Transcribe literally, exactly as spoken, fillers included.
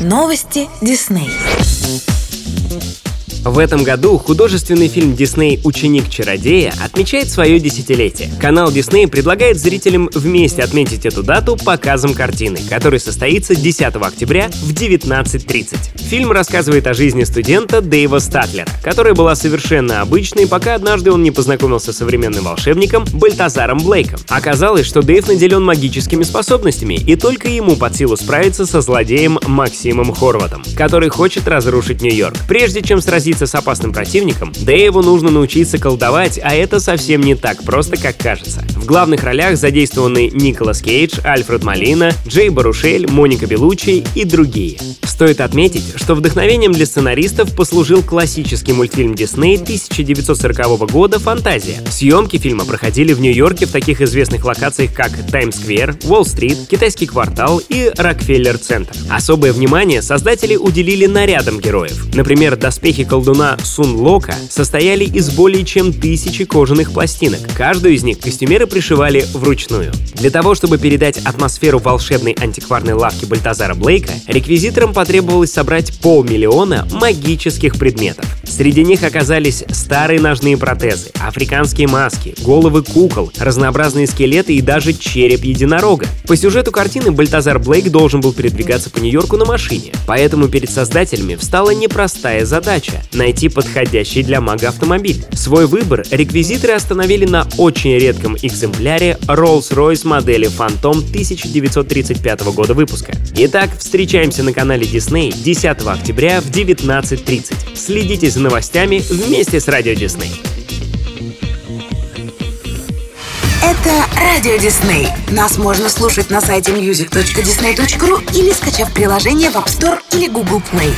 Новости Дисней. В этом году художественный фильм Дисней «Ученик чародея» отмечает свое десятилетие. Канал Дисней предлагает зрителям вместе отметить эту дату показом картины, который состоится десятого октября в девятнадцать тридцать. Фильм рассказывает о жизни студента Дэйва Статлера, которая была совершенно обычной, пока однажды он не познакомился с современным волшебником Бальтазаром Блейком. Оказалось, что Дэйв наделен магическими способностями, и только ему под силу справиться со злодеем Максимом Хорватом, который хочет разрушить Нью-Йорк. Прежде чем сразиться с опасным противником, Дэйву нужно научиться колдовать, а это совсем не так просто, как кажется. В главных ролях задействованы Николас Кейдж, Альфред Малина, Джей Барушель, Моника Белуччи и другие. Стоит отметить, что вдохновением для сценаристов послужил классический мультфильм Дисней тысяча девятьсот сорокового года «Фантазия». Съемки фильма проходили в Нью-Йорке в таких известных локациях, как Таймс-сквер, Уолл-стрит, Китайский квартал и Рокфеллер-центр. Особое внимание создатели уделили нарядам героев. Например, доспехи колдования колдуна Сун Лока состояли из более чем тысячи кожаных пластинок. Каждую из них костюмеры пришивали вручную. Для того, чтобы передать атмосферу волшебной антикварной лавки Бальтазара Блейка, реквизиторам потребовалось собрать полмиллиона магических предметов. Среди них оказались старые ножные протезы, африканские маски, головы кукол, разнообразные скелеты и даже череп единорога. По сюжету картины Бальтазар Блейк должен был передвигаться по Нью-Йорку на машине, поэтому перед создателями встала непростая задача — найти подходящий для мага автомобиль. Свой выбор реквизиторы остановили на очень редком экземпляре Rolls-Royce модели Phantom тысяча девятьсот тридцать пятого года выпуска. Итак, встречаемся на канале Disney десятого октября в девятнадцать тридцать. Следите за новостями вместе с Радио Disney. Это Радио Disney. Нас можно слушать на сайте music точка disney точка ru или скачав приложение в App Store или Google Play.